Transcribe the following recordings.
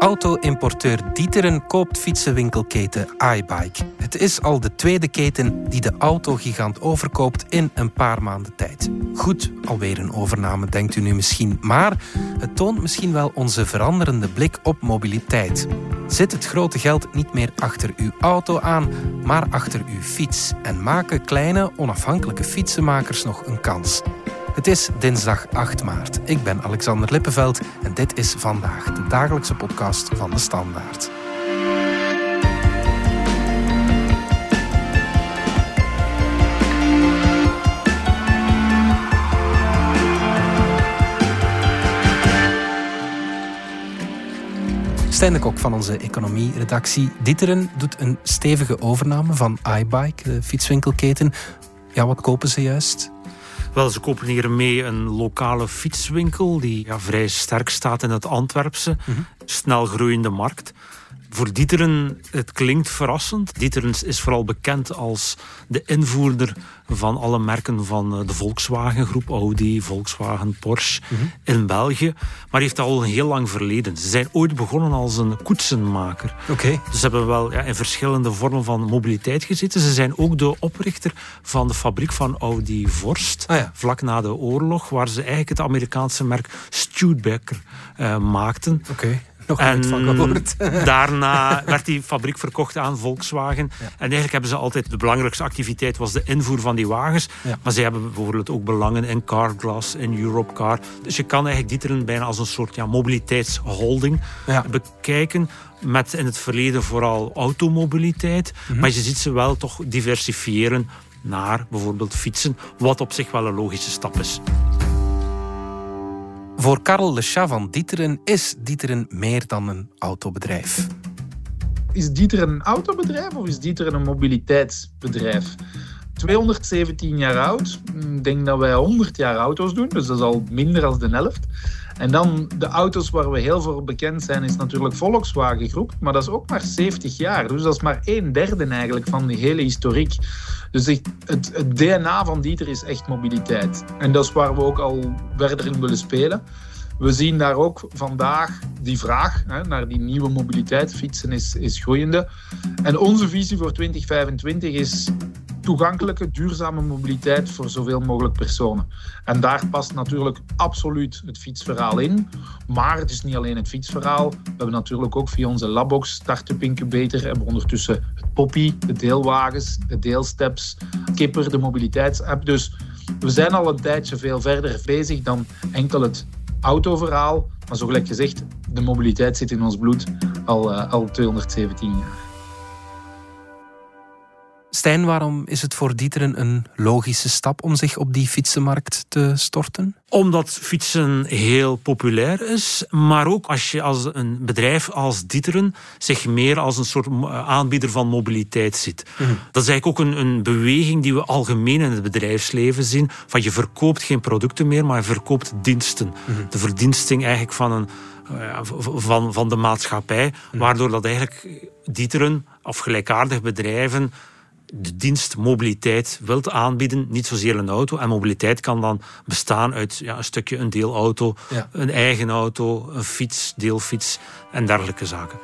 Auto-importeur D'Ieteren koopt fietsenwinkelketen iBike. Het is al de tweede keten die de autogigant overkoopt in een paar maanden tijd. Goed, alweer een overname, denkt u nu misschien. Maar het toont misschien wel onze veranderende blik op mobiliteit. Zit het grote geld niet meer achter uw auto aan, maar achter uw fiets? En maken kleine, onafhankelijke fietsenmakers nog een kans? Het is dinsdag 8 maart. Ik ben Alexander Lippenveld en dit is Vandaag, de dagelijkse podcast van De Standaard. Stijn de Kok van onze economie-redactie. D'Ieteren doet een stevige overname van iBike, de fietswinkelketen. Ja, wat kopen ze juist? Wel, ze kopen hiermee een lokale fietswinkel die vrij sterk staat in het Antwerpse. Mm-hmm. Snel groeiende markt. Voor D'Ieteren, het klinkt verrassend. D'Ieteren is vooral bekend als de invoerder van alle merken van de Volkswagen Groep, Audi, Volkswagen, Porsche, mm-hmm, in België. Maar heeft dat al een heel lang verleden. Ze zijn ooit begonnen als een koetsenmaker. Okay. Dus ze hebben wel in verschillende vormen van mobiliteit gezeten. Ze zijn ook de oprichter van de fabriek van Audi Vorst, vlak na de oorlog, waar ze eigenlijk het Amerikaanse merk Studebaker maakten. Okay. En daarna werd die fabriek verkocht aan Volkswagen. Ja. En eigenlijk hebben ze altijd... De belangrijkste activiteit was de invoer van die wagens. Ja. Maar ze hebben bijvoorbeeld ook belangen in Carglass, in Europcar. Dus je kan eigenlijk D'Ieteren bijna als een soort mobiliteitsholding bekijken. Met in het verleden vooral automobiliteit. Mm-hmm. Maar je ziet ze wel toch diversifiëren naar bijvoorbeeld fietsen. Wat op zich wel een logische stap is. Voor Karel Dechavanne D'Ieteren is D'Ieteren meer dan een autobedrijf. Is D'Ieteren een autobedrijf of is D'Ieteren een mobiliteitsbedrijf? 217 jaar oud. Ik denk dat wij 100 jaar auto's doen, dus dat is al minder dan de helft. En dan de auto's waar we heel voor bekend zijn, is natuurlijk Volkswagen Groep. Maar dat is ook maar 70 jaar. Dus dat is maar 1/3 eigenlijk van de hele historiek. Dus het DNA van D'Ieteren is echt mobiliteit. En dat is waar we ook al verder in willen spelen. We zien daar ook vandaag die vraag naar die nieuwe mobiliteit. Fietsen is groeiende. En onze visie voor 2025 is toegankelijke, duurzame mobiliteit voor zoveel mogelijk personen. En daar past natuurlijk absoluut het fietsverhaal in. Maar het is niet alleen het fietsverhaal. We hebben natuurlijk ook via onze labbox, Startup Incubator, hebben we ondertussen het Poppy, de deelwagens, de deelsteps, Kipper, de mobiliteitsapp. Dus we zijn al een tijdje veel verder bezig dan enkel het autoverhaal. Maar zo gelijk gezegd, de mobiliteit zit in ons bloed al 217 jaar. Stijn, waarom is het voor D'Ieteren een logische stap om zich op die fietsenmarkt te storten? Omdat fietsen heel populair is, maar ook als je als een bedrijf als D'Ieteren zich meer als een soort aanbieder van mobiliteit ziet. Mm-hmm. Dat is eigenlijk ook een beweging die we algemeen in het bedrijfsleven zien. Van je verkoopt geen producten meer, maar je verkoopt diensten. Mm-hmm. De verdiensting eigenlijk van de maatschappij, mm-hmm, waardoor dat eigenlijk D'Ieteren of gelijkaardige bedrijven de dienst mobiliteit wilt aanbieden, niet zozeer een auto. En mobiliteit kan dan bestaan uit een stukje een deelauto, een eigen auto, een fiets, deelfiets en dergelijke zaken.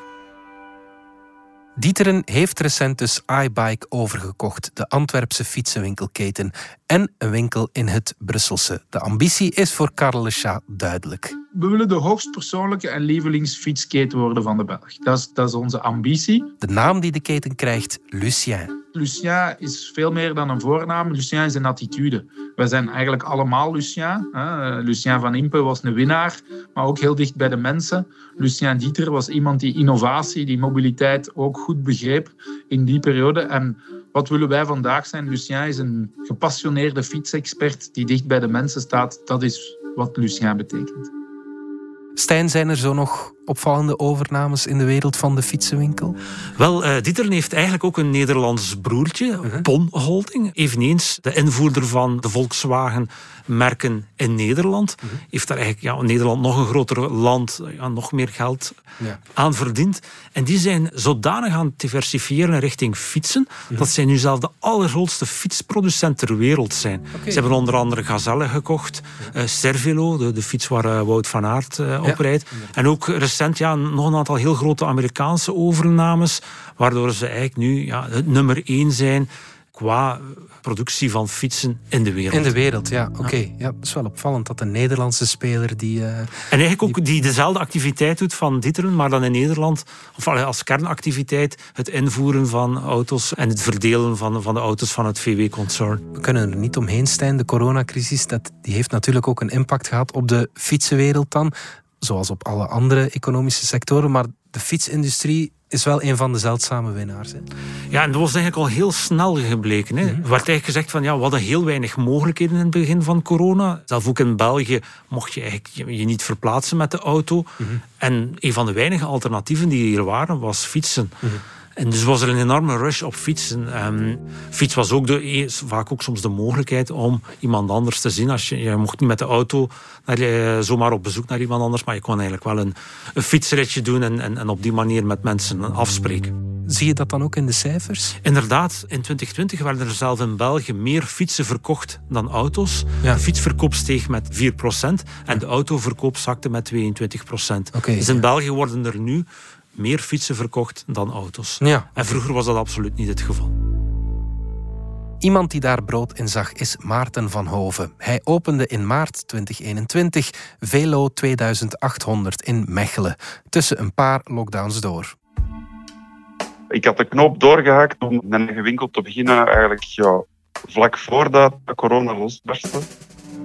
D'Ieteren heeft recent dus iBike overgekocht, de Antwerpse fietsenwinkelketen, en een winkel in het Brusselse. De ambitie is voor Karel Dechavanne duidelijk. We willen de hoogst persoonlijke en lievelingsfietsketen worden van de Belg. Dat is onze ambitie. De naam die de keten krijgt, Lucien. Lucien is veel meer dan een voornaam. Lucien is een attitude. Wij zijn eigenlijk allemaal Lucien. Lucien van Impe was een winnaar, maar ook heel dicht bij de mensen. Lucien D'Ieteren was iemand die innovatie, die mobiliteit ook goed begreep in die periode. En wat willen wij vandaag zijn? Lucien is een gepassioneerde fietsexpert die dicht bij de mensen staat. Dat is wat Lucien betekent. Stijn, zijn er zo nog opvallende overnames in de wereld van de fietsenwinkel? Wel, D'Ieteren heeft eigenlijk ook een Nederlands broertje, Pon Holding. Eveneens de invoerder van de Volkswagen-merken in Nederland. Uh-huh. Heeft daar eigenlijk Nederland nog een groter land, nog meer geld aan verdiend. En die zijn zodanig aan het diversifiëren richting fietsen, dat zij nu zelf de allergrootste fietsproducent ter wereld zijn. Okay. Ze hebben onder andere Gazelle gekocht, Cervelo, de fiets waar Wout van Aert oprijdt. En ook recent recent nog een aantal heel grote Amerikaanse overnames, waardoor ze eigenlijk nu het nummer 1 zijn qua productie van fietsen in de wereld. In de wereld, ja. Oké. Ja, dat is wel opvallend dat een Nederlandse speler die... en eigenlijk ook die dezelfde activiteit doet van D'Ieteren, maar dan in Nederland, of als kernactiviteit, het invoeren van auto's en het verdelen van de auto's van het VW-concern. We kunnen er niet omheen, Stijn. De coronacrisis, die heeft natuurlijk ook een impact gehad op de fietsenwereld dan, zoals op alle andere economische sectoren, maar de fietsindustrie is wel een van de zeldzame winnaars. Hè? Ja, en dat was eigenlijk al heel snel gebleken. Hè. Mm-hmm. Er werd eigenlijk gezegd van, we hadden heel weinig mogelijkheden in het begin van corona. Zelf ook in België mocht je eigenlijk je niet verplaatsen met de auto. Mm-hmm. En een van de weinige alternatieven die hier waren, was fietsen. Mm-hmm. En dus was er een enorme rush op fietsen. Fiets was ook vaak ook soms de mogelijkheid om iemand anders te zien. Je mocht niet met de auto zomaar op bezoek naar iemand anders, maar je kon eigenlijk wel een fietsritje doen en op die manier met mensen afspreken. Zie je dat dan ook in de cijfers? Inderdaad, in 2020 werden er zelf in België meer fietsen verkocht dan auto's. Ja. De fietsverkoop steeg met 4% en de autoverkoop zakte met 22%. Okay, dus in België worden er nu meer fietsen verkocht dan auto's. Ja. En vroeger was dat absoluut niet het geval. Iemand die daar brood in zag is Maarten van Hoven. Hij opende in maart 2021 Velo 2800 in Mechelen. Tussen een paar lockdowns door. Ik had de knoop doorgehakt om mijn eigen winkel te beginnen. Eigenlijk vlak voordat corona losbarstte.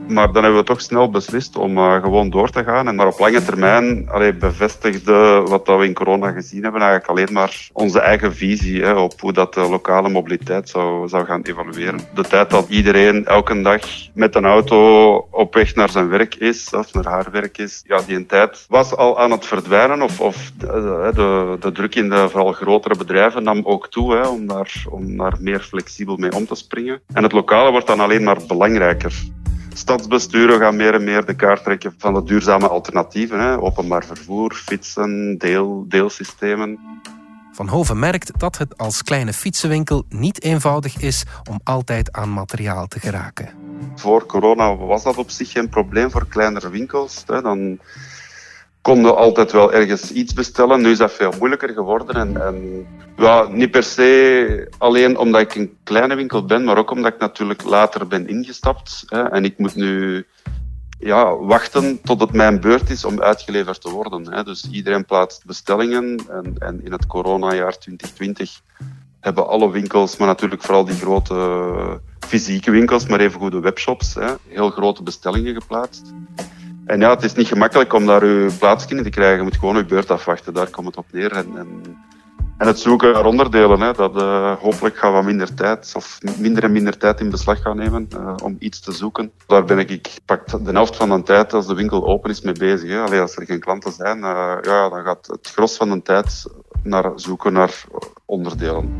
Maar dan hebben we toch snel beslist om gewoon door te gaan. En maar op lange termijn bevestigde wat dat we in corona gezien hebben eigenlijk alleen maar onze eigen visie op hoe dat de lokale mobiliteit zou gaan evolueren. De tijd dat iedereen elke dag met een auto op weg naar zijn werk is, of naar haar werk is, die tijd was al aan het verdwijnen. Of de druk in de vooral grotere bedrijven nam ook toe om daar meer flexibel mee om te springen. En het lokale wordt dan alleen maar belangrijker. Stadsbesturen gaan meer en meer de kaart trekken van de duurzame alternatieven. Openbaar vervoer, fietsen, deelsystemen. Van Hoven merkt dat het als kleine fietsenwinkel niet eenvoudig is om altijd aan materiaal te geraken. Voor corona was dat op zich geen probleem voor kleinere winkels. Dan konden altijd wel ergens iets bestellen. Nu is dat veel moeilijker geworden. En niet per se alleen omdat ik een kleine winkel ben, maar ook omdat ik natuurlijk later ben ingestapt. En ik moet nu wachten tot het mijn beurt is om uitgeleverd te worden. Dus iedereen plaatst bestellingen. En in het coronajaar 2020 hebben alle winkels, maar natuurlijk vooral die grote fysieke winkels, maar even goede webshops, heel grote bestellingen geplaatst. En het is niet gemakkelijk om daar uw plaatsje in te krijgen. Je moet gewoon uw beurt afwachten, daar komt het op neer. En het zoeken naar onderdelen, dat hopelijk gaan we minder tijd of minder en minder tijd in beslag gaan nemen om iets te zoeken. Daar ben ik pak de helft van de tijd als de winkel open is mee bezig. Allee, als er geen klanten zijn, dan gaat het gros van de tijd naar zoeken naar onderdelen.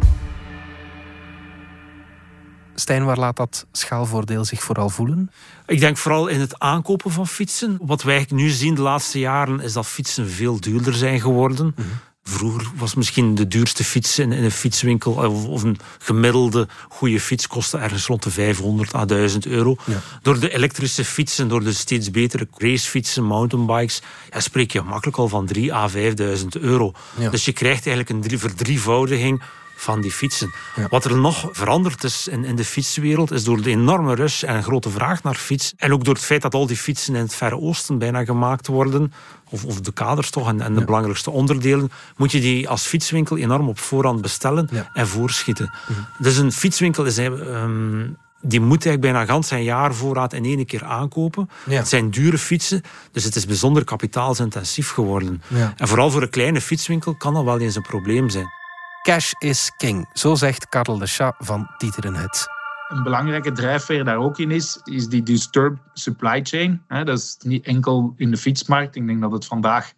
Stijn, waar laat dat schaalvoordeel zich vooral voelen? Ik denk vooral in het aankopen van fietsen. Wat wij nu zien de laatste jaren is dat fietsen veel duurder zijn geworden. Mm-hmm. Vroeger was misschien de duurste fiets in een fietswinkel of een gemiddelde goede fiets kostte ergens rond de 500 à 1000 euro. Ja. Door de elektrische fietsen, door de steeds betere racefietsen, mountainbikes, spreek je makkelijk al van 3 à 5000 euro. Ja. Dus je krijgt eigenlijk een verdrievoudiging van die fietsen. Ja. Wat er nog veranderd is in de fietswereld is door de enorme rush en grote vraag naar fiets en ook door het feit dat al die fietsen in het Verre Oosten bijna gemaakt worden of de kaders toch en de belangrijkste onderdelen, moet je die als fietswinkel enorm op voorhand bestellen en voorschieten. Mm-hmm. Dus een fietswinkel is die moet eigenlijk bijna gans zijn jaarvoorraad in één keer aankopen. Ja. Het zijn dure fietsen, dus het is bijzonder kapitaalsintensief geworden. Ja. En vooral voor een kleine fietswinkel kan dat wel eens een probleem zijn. Cash is king, zo zegt Karel Dechavanne van D'Ieteren het. Een belangrijke drijfveer daar ook in is die disturbed supply chain. Dat is niet enkel in de fietsmarkt. Ik denk dat het vandaag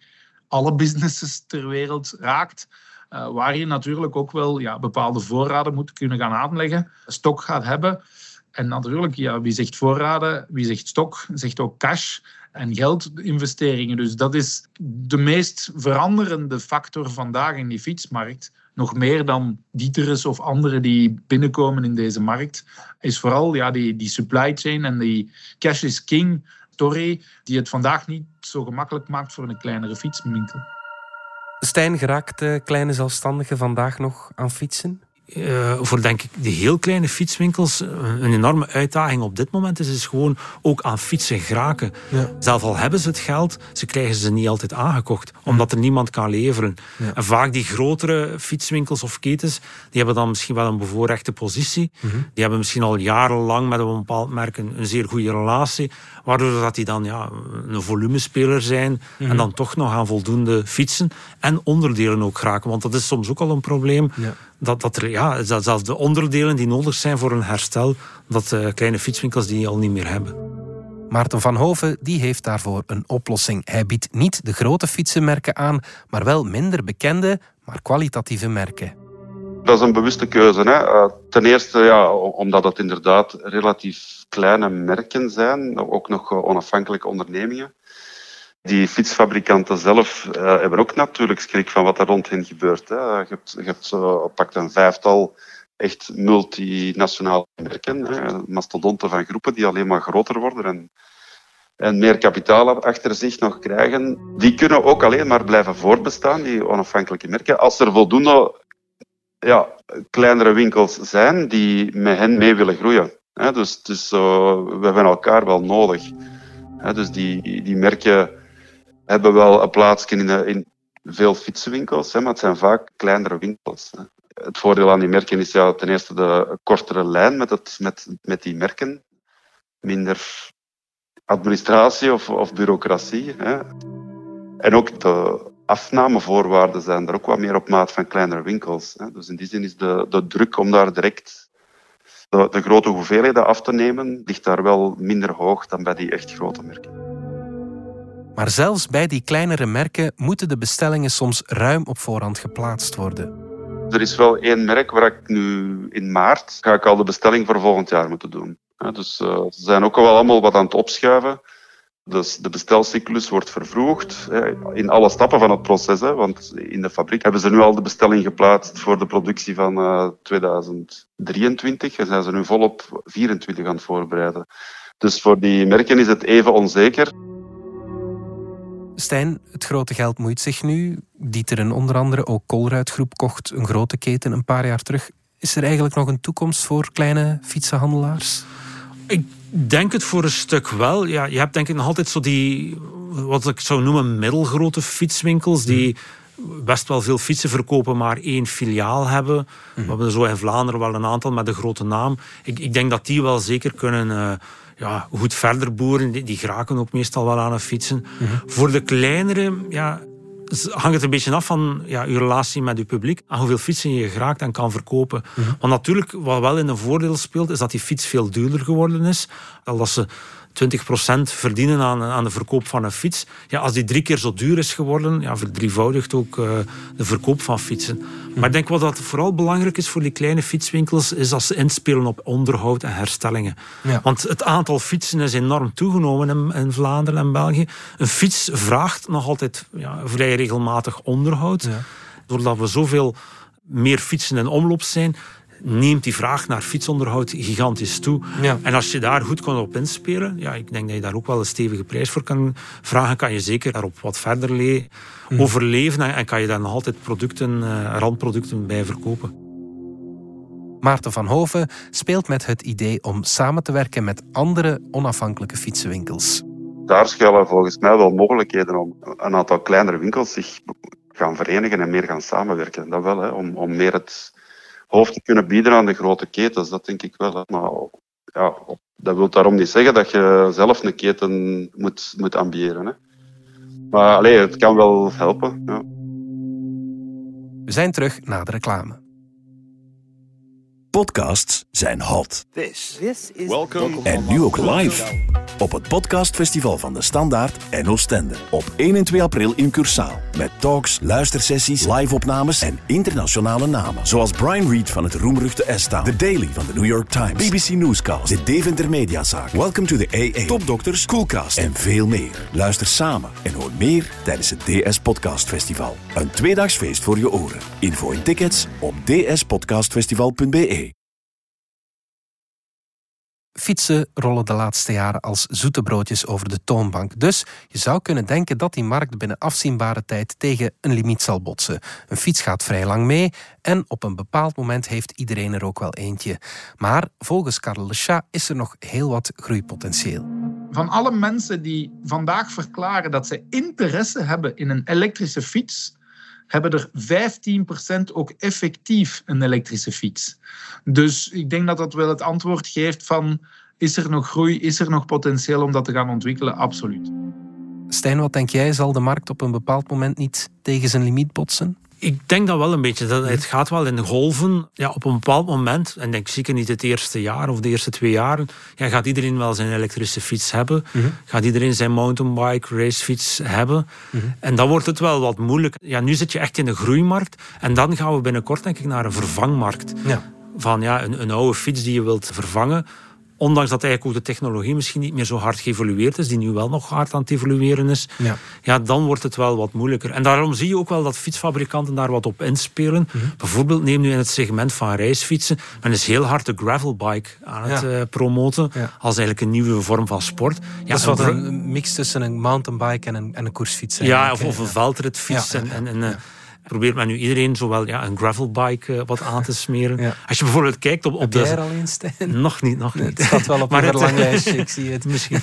alle businesses ter wereld raakt. Waar je natuurlijk ook wel bepaalde voorraden moet kunnen gaan aanleggen. Stok gaat hebben. En natuurlijk, wie zegt voorraden, wie zegt stok, zegt ook cash en geldinvesteringen. Dus dat is de meest veranderende factor vandaag in die fietsmarkt. Nog meer dan D'Ieteren of anderen die binnenkomen in deze markt, is vooral die supply chain en die cash is king story die het vandaag niet zo gemakkelijk maakt voor een kleinere fietswinkel. Stijn, geraakt de kleine zelfstandigen vandaag nog aan fietsen? Voor denk ik de heel kleine fietswinkels een enorme uitdaging op dit moment is gewoon ook aan fietsen geraken. Ja. Zelf al hebben ze het geld, ze krijgen ze niet altijd aangekocht, omdat er niemand kan leveren. Ja. En vaak die grotere fietswinkels of ketens, die hebben dan misschien wel een bevoorrechte positie. Mm-hmm. Die hebben misschien al jarenlang met een bepaald merk een zeer goede relatie, waardoor dat die dan een volumespeler zijn en dan toch nog aan voldoende fietsen en onderdelen ook geraken. Want dat is soms ook al een probleem. Ja. Dat zelfs de onderdelen die nodig zijn voor een herstel, kleine fietswinkels die al niet meer hebben. Maarten van Hoven die heeft daarvoor een oplossing. Hij biedt niet de grote fietsenmerken aan, maar wel minder bekende, maar kwalitatieve merken. Dat is een bewuste keuze. Hè? Ten eerste omdat het inderdaad relatief kleine merken zijn, ook nog onafhankelijke ondernemingen. Die fietsfabrikanten zelf hebben ook natuurlijk schrik van wat er rond hen gebeurt. Hè. Je hebt pakt een vijftal echt multinationale merken. Hè. Mastodonten van groepen die alleen maar groter worden en meer kapitaal achter zich nog krijgen. Die kunnen ook alleen maar blijven voortbestaan, die onafhankelijke merken, als er voldoende kleinere winkels zijn die met hen mee willen groeien. Hè. Dus we hebben elkaar wel nodig. Hè. Dus die merken hebben wel een plaatsje in veel fietsenwinkels, maar het zijn vaak kleinere winkels. Het voordeel aan die merken is ten eerste de kortere lijn met die merken. Minder administratie of bureaucratie. Hè. En ook de afnamevoorwaarden zijn er ook wat meer op maat van kleinere winkels. Hè. Dus in die zin is de druk om daar direct de grote hoeveelheden af te nemen, ligt daar wel minder hoog dan bij die echt grote merken. Maar zelfs bij die kleinere merken moeten de bestellingen soms ruim op voorhand geplaatst worden. Er is wel één merk waar ik nu in maart ga ik al de bestelling voor volgend jaar moeten doen. Dus ze zijn ook wel allemaal wat aan het opschuiven. Dus de bestelcyclus wordt vervroegd in alle stappen van het proces. Want in de fabriek hebben ze nu al de bestelling geplaatst voor de productie van 2023. En zijn ze nu volop 2024 aan het voorbereiden. Dus voor die merken is het even onzeker. Stijn, het grote geld moeit zich nu. D'Ieteren onder andere, ook Colruyt Groep kocht een grote keten een paar jaar terug. Is er eigenlijk nog een toekomst voor kleine fietsenhandelaars? Ik denk het voor een stuk wel. Ja, je hebt denk ik nog altijd zo die, wat ik zou noemen, middelgrote fietswinkels die best wel veel fietsen verkopen, maar één filiaal hebben. We hebben zo in Vlaanderen wel een aantal met een grote naam. Ik denk dat die wel zeker kunnen... goed verder boeren, die geraken ook meestal wel aan het fietsen. Mm-hmm. Voor de kleinere hangt het een beetje af van je relatie met je publiek. Aan hoeveel fietsen je geraakt en kan verkopen. Mm-hmm. Want natuurlijk, wat wel in een voordeel speelt, is dat die fiets veel duurder geworden is. Al dat ze 20% verdienen aan de verkoop van een fiets. Ja, als die 3 keer zo duur is geworden, verdrievoudigt ook de verkoop van fietsen. Mm-hmm. Maar ik denk wat vooral belangrijk is voor die kleine fietswinkels, is dat ze inspelen op onderhoud en herstellingen. Ja. Want het aantal fietsen is enorm toegenomen in Vlaanderen en België. Een fiets vraagt nog altijd vrij regelmatig onderhoud. Ja. Doordat we zoveel meer fietsen in omloop zijn, neemt die vraag naar fietsonderhoud gigantisch toe. Ja. En als je daar goed kan op inspelen, ik denk dat je daar ook wel een stevige prijs voor kan vragen, kan je zeker daarop wat verder overleven en kan je daar nog altijd randproducten bij verkopen. Maarten van Hoven speelt met het idee om samen te werken met andere onafhankelijke fietsenwinkels. Daar schuilen volgens mij wel mogelijkheden om een aantal kleinere winkels zich gaan verenigen en meer gaan samenwerken. Dat wel, hè, om meer het hoofd te kunnen bieden aan de grote ketens, dat denk ik wel. Hè. Maar dat wil daarom niet zeggen dat je zelf een keten moet ambiëren. Hè. Maar het kan wel helpen. Ja. We zijn terug na de reclame. Podcasts zijn hot. This is welcome. En nu ook live. Op het podcastfestival van De Standaard en Oostende. Op 1 en 2 april in Curaçao. Met talks, luistersessies, live-opnames en internationale namen. Zoals Brian Reed van het roemruchte S-Town. The Daily van de New York Times. BBC Newscast. De Deventer Mediazaak. Welcome to the AA. Topdokters, Coolcast en veel meer. Luister samen en hoor meer tijdens het DS Podcast Festival. Een tweedaags feest voor je oren. Info en tickets op dspodcastfestival.be. Fietsen rollen de laatste jaren als zoete broodjes over de toonbank. Dus je zou kunnen denken dat die markt binnen afzienbare tijd tegen een limiet zal botsen. Een fiets gaat vrij lang mee en op een bepaald moment heeft iedereen er ook wel eentje. Maar volgens Karel Dechavanne is er nog heel wat groeipotentieel. Van alle mensen die vandaag verklaren dat ze interesse hebben in een elektrische fiets, hebben er 15% ook effectief een elektrische fiets. Dus ik denk dat dat wel het antwoord geeft van, is er nog groei, is er nog potentieel om dat te gaan ontwikkelen? Absoluut. Stijn, wat denk jij? Zal de markt op een bepaald moment niet tegen zijn limiet botsen? Ik denk dat wel een beetje. Het gaat wel in golven. Ja, op een bepaald moment, en denk zeker niet het eerste jaar of de eerste 2 jaren, ja, gaat iedereen wel zijn elektrische fiets hebben. Mm-hmm. Gaat iedereen zijn mountainbike, racefiets hebben. Mm-hmm. En dan wordt het wel wat moeilijk. Ja, nu zit je echt in de groeimarkt. En dan gaan we binnenkort, denk ik, naar een vervangmarkt. Ja. Van ja, een oude fiets die je wilt vervangen. Ondanks dat eigenlijk ook de technologie misschien niet meer zo hard geëvolueerd is, die nu wel nog hard aan het evolueren is, ja, dan wordt het wel wat moeilijker. En daarom zie je ook wel dat fietsfabrikanten daar wat op inspelen. Mm-hmm. Bijvoorbeeld neem nu in het segment van racefietsen, men is heel hard de gravelbike aan het promoten, als eigenlijk een nieuwe vorm van sport. Ja, dat is wat een mix tussen een mountainbike en een koersfiets. Ja, of een veldritfiets. Ja. En probeert men nu iedereen zowel een gravelbike wat aan te smeren. Ja. Als je bijvoorbeeld kijkt op de... Heb jij er al in, Stijn? Nog niet. Het staat wel op een verlang lijstje, ik zie het. Misschien.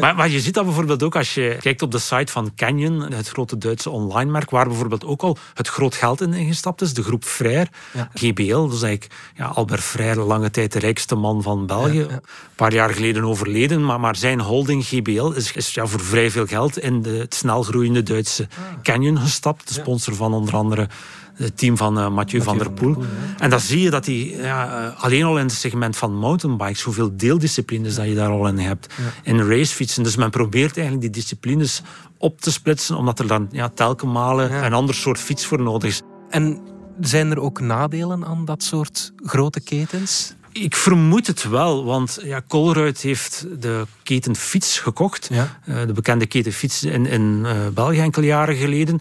maar je ziet dat bijvoorbeeld ook als je kijkt op de site van Canyon, het grote Duitse online merk, waar bijvoorbeeld ook al het groot geld in ingestapt is. De groep Frère, GBL, dus eigenlijk Albert Frère, lange tijd de rijkste man van België. Ja. Een paar jaar geleden overleden, maar zijn holding GBL is voor vrij veel geld in het snelgroeiende Duitse Canyon gestapt. De sponsor van onder andere het team van Mathieu van der Poel. En dan zie je dat die alleen al in het segment van mountainbikes, hoeveel deeldisciplines dat je daar al in hebt. Ja. In racefietsen. Dus men probeert eigenlijk die disciplines op te splitsen, omdat er dan telkens malen een ander soort fiets voor nodig is. En zijn er ook nadelen aan dat soort grote ketens? Ik vermoed het wel, want Colruyt heeft de keten Fiets gekocht. Ja. De bekende keten Fiets in België enkele jaren geleden.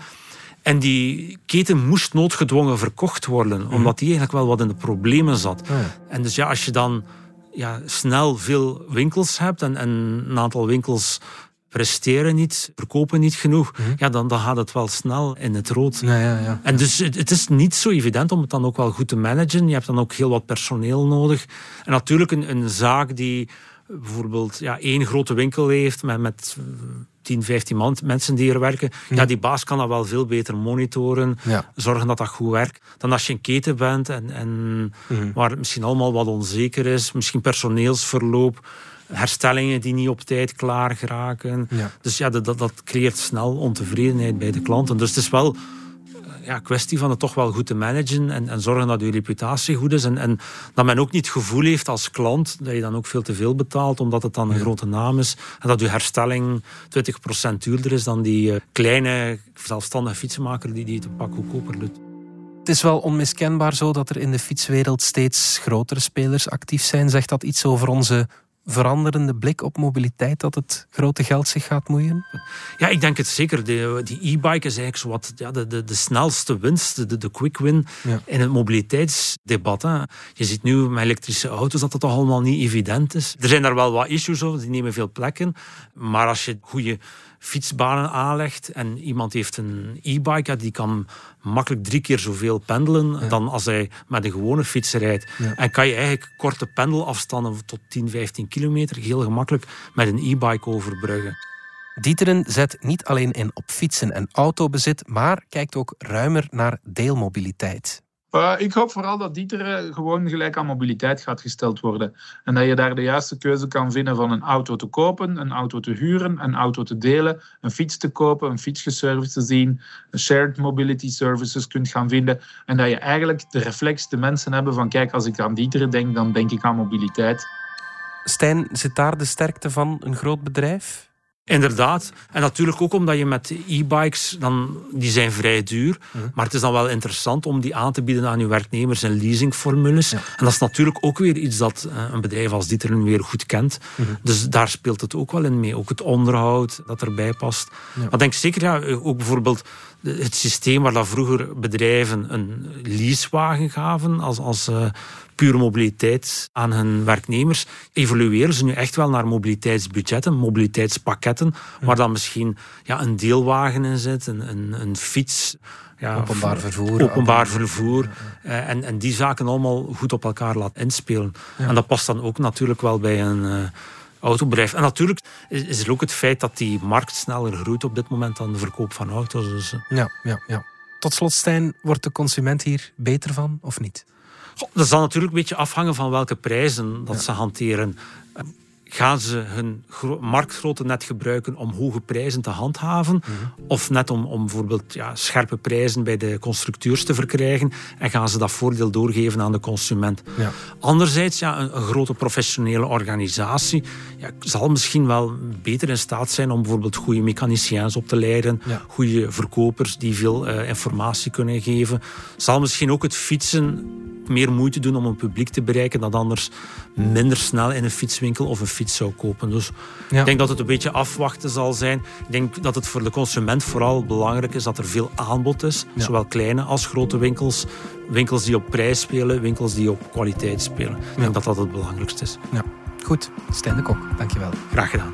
En die keten moest noodgedwongen verkocht worden, omdat die eigenlijk wel wat in de problemen zat. Oh ja. En dus als je dan snel veel winkels hebt en een aantal winkels presteren niet, verkopen niet genoeg, dan gaat het wel snel in het rood. Ja. En dus het is niet zo evident om het dan ook wel goed te managen. Je hebt dan ook heel wat personeel nodig. En natuurlijk een zaak die bijvoorbeeld 1 grote winkel heeft met 10, 15 mensen die er werken, die baas kan dat wel veel beter monitoren, zorgen dat dat goed werkt, dan als je een keten bent en waar het misschien allemaal wat onzeker is, misschien personeelsverloop, herstellingen die niet op tijd klaar geraken. Ja. Dus dat creëert snel ontevredenheid bij de klanten. Dus het is wel een kwestie van het toch wel goed te managen en zorgen dat je reputatie goed is. En dat men ook niet het gevoel heeft als klant dat je dan ook veel te veel betaalt, omdat het dan een grote naam is. En dat je herstelling 20% duurder is dan die kleine zelfstandige fietsenmaker die het een pak goedkoper doet. Het is wel onmiskenbaar zo dat er in de fietswereld steeds grotere spelers actief zijn. Zegt dat iets over onze veranderende blik op mobiliteit, dat het grote geld zich gaat moeien? Ja, ik denk het zeker. Die e-bike is eigenlijk zowat de snelste winst, de quick win in het mobiliteitsdebat. Hè. Je ziet nu met elektrische auto's dat het toch allemaal niet evident is. Er zijn daar wel wat issues over, die nemen veel plekken. Maar als je goede fietsbanen aanlegt en iemand heeft een e-bike, die kan makkelijk 3 keer zoveel pendelen dan als hij met een gewone fiets rijdt. Ja. En kan je eigenlijk korte pendelafstanden tot 10, 15 kilometer heel gemakkelijk met een e-bike overbruggen. D'Ieteren zet niet alleen in op fietsen en autobezit, maar kijkt ook ruimer naar deelmobiliteit. Ik hoop vooral dat D'Ieteren gewoon gelijk aan mobiliteit gaat gesteld worden. En dat je daar de juiste keuze kan vinden van een auto te kopen, een auto te huren, een auto te delen, een fiets te kopen, een fietsgeservice te zien, shared mobility services kunt gaan vinden. En dat je eigenlijk de reflex de mensen hebben van kijk, als ik aan D'Ieteren denk, dan denk ik aan mobiliteit. Stijn, zit daar de sterkte van een groot bedrijf? Inderdaad. En natuurlijk ook omdat je met e-bikes, die zijn vrij duur, maar het is dan wel interessant om die aan te bieden aan je werknemers in leasingformules. Ja. En dat is natuurlijk ook weer iets dat een bedrijf als D'Ieteren weer goed kent. Mm-hmm. Dus daar speelt het ook wel in mee. Ook het onderhoud dat erbij past. Ja. Maar ik denk zeker, ook bijvoorbeeld het systeem waar dat vroeger bedrijven een leasewagen gaven als pure mobiliteit aan hun werknemers, evolueren ze nu echt wel naar mobiliteitsbudgetten, mobiliteitspakketten, waar dan misschien een deelwagen in zit, een fiets, openbaar vervoer. En die zaken allemaal goed op elkaar laten inspelen. Ja. En dat past dan ook natuurlijk wel bij een autobedrijf. En natuurlijk is er ook het feit dat die markt sneller groeit op dit moment dan de verkoop van auto's. Dus, Ja. Tot slot, Stijn, wordt de consument hier beter van of niet? Goh, dat zal natuurlijk een beetje afhangen van welke prijzen dat ze hanteren. Gaan ze hun marktgrootte net gebruiken om hoge prijzen te handhaven? Mm-hmm. Of net om bijvoorbeeld scherpe prijzen bij de constructeurs te verkrijgen? En gaan ze dat voordeel doorgeven aan de consument? Ja. Anderzijds, een grote professionele organisatie zal misschien wel beter in staat zijn om bijvoorbeeld goede mechaniciëns op te leiden, goede verkopers die veel informatie kunnen geven. Zal misschien ook het fietsen meer moeite doen om een publiek te bereiken dat anders minder snel in een fietswinkel of een fiets zou kopen. Dus ik denk dat het een beetje afwachten zal zijn. Ik denk dat het voor de consument vooral belangrijk is dat er veel aanbod is. Ja. Zowel kleine als grote winkels. Winkels die op prijs spelen, winkels die op kwaliteit spelen. Ik denk dat dat het belangrijkste is. Ja. Goed, Stijn de Kok, dankjewel. Graag gedaan.